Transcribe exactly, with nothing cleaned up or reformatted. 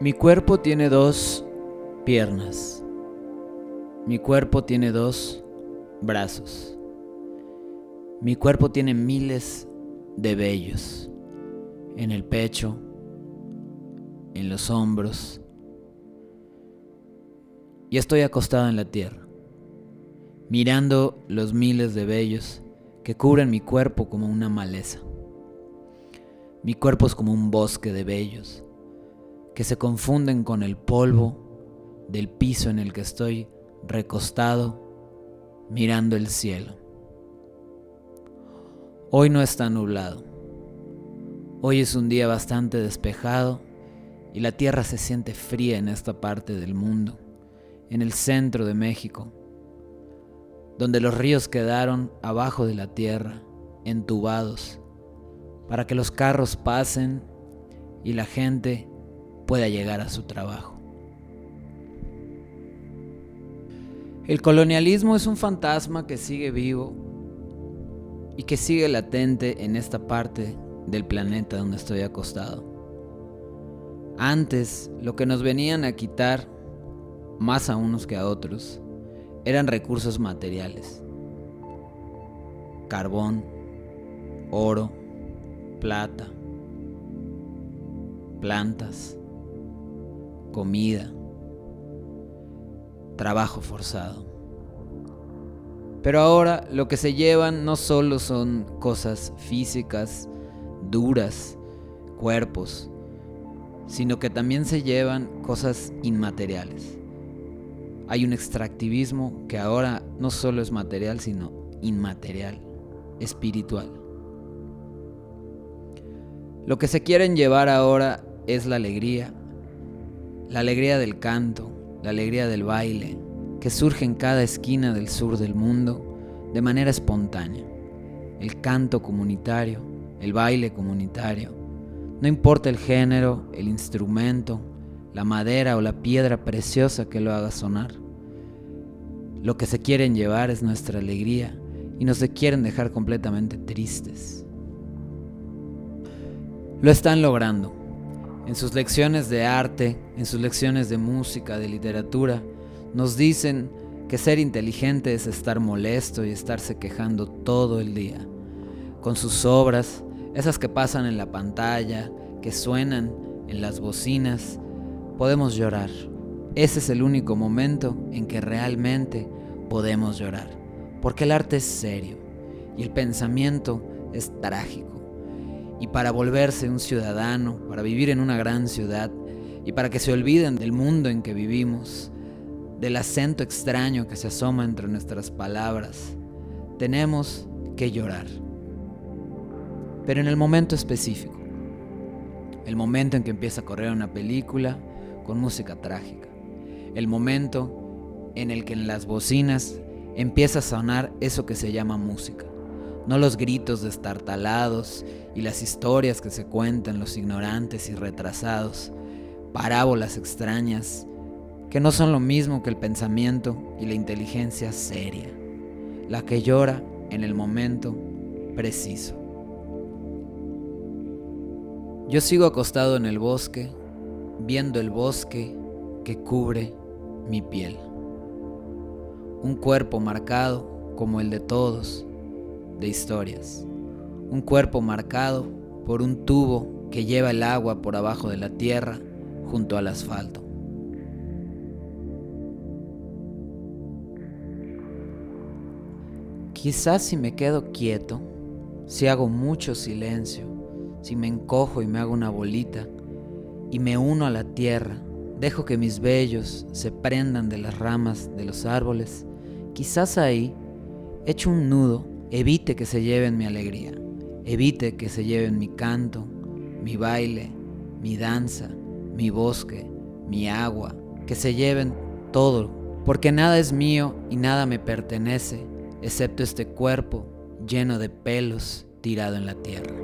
Mi cuerpo tiene dos piernas. Mi cuerpo tiene dos brazos. Mi cuerpo tiene miles de vellos en el pecho, en los hombros. Y estoy acostada en la tierra, mirando los miles de vellos que cubren mi cuerpo como una maleza. Mi cuerpo es como un bosque de vellos que se confunden con el polvo del piso en el que estoy recostado mirando el cielo. Hoy no está nublado. Hoy es un día bastante despejado y la tierra se siente fría en esta parte del mundo, en el centro de México, donde los ríos quedaron abajo de la tierra, entubados, para que los carros pasen y la gente pueda llegar a su trabajo. El colonialismo es un fantasma que sigue vivo y que sigue latente en esta parte del planeta donde estoy acostado. Antes, lo que nos venían a quitar, más a unos que a otros, eran recursos materiales: carbón, oro, plata, plantas, comida, trabajo forzado. Pero ahora lo que se llevan no solo son cosas físicas, duras, cuerpos, sino que también se llevan cosas inmateriales. Hay un extractivismo que ahora no solo es material, sino inmaterial, espiritual. Lo que se quieren llevar ahora es la alegría, la alegría del canto, la alegría del baile, que surge en cada esquina del sur del mundo de manera espontánea. El canto comunitario, el baile comunitario, no importa el género, el instrumento, la madera o la piedra preciosa que lo haga sonar. Lo que se quieren llevar es nuestra alegría y nos quieren dejar completamente tristes. Lo están logrando. En sus lecciones de arte, en sus lecciones de música, de literatura, nos dicen que ser inteligente es estar molesto y estarse quejando todo el día. Con sus obras, esas que pasan en la pantalla, que suenan en las bocinas, podemos llorar. Ese es el único momento en que realmente podemos llorar, porque el arte es serio y el pensamiento es trágico. Y para volverse un ciudadano, para vivir en una gran ciudad y para que se olviden del mundo en que vivimos, del acento extraño que se asoma entre nuestras palabras, tenemos que llorar. Pero en el momento específico, el momento en que empieza a correr una película con música trágica, el momento en el que en las bocinas empieza a sonar eso que se llama música. No los gritos destartalados y las historias que se cuentan los ignorantes y retrasados, parábolas extrañas que no son lo mismo que el pensamiento y la inteligencia seria, la que llora en el momento preciso. Yo sigo acostado en el bosque, viendo el bosque que cubre mi piel. Un cuerpo marcado como el de todos, de historias. Un cuerpo marcado por un tubo que lleva el agua por abajo de la tierra junto al asfalto. Quizás si me quedo quieto, si hago mucho silencio, si me encojo y me hago una bolita y me uno a la tierra, dejo que mis vellos se prendan de las ramas de los árboles, quizás ahí echo un nudo. Evite que se lleven mi alegría, evite que se lleven mi canto, mi baile, mi danza, mi bosque, mi agua, que se lleven todo, porque nada es mío y nada me pertenece, excepto este cuerpo lleno de pelos tirado en la tierra.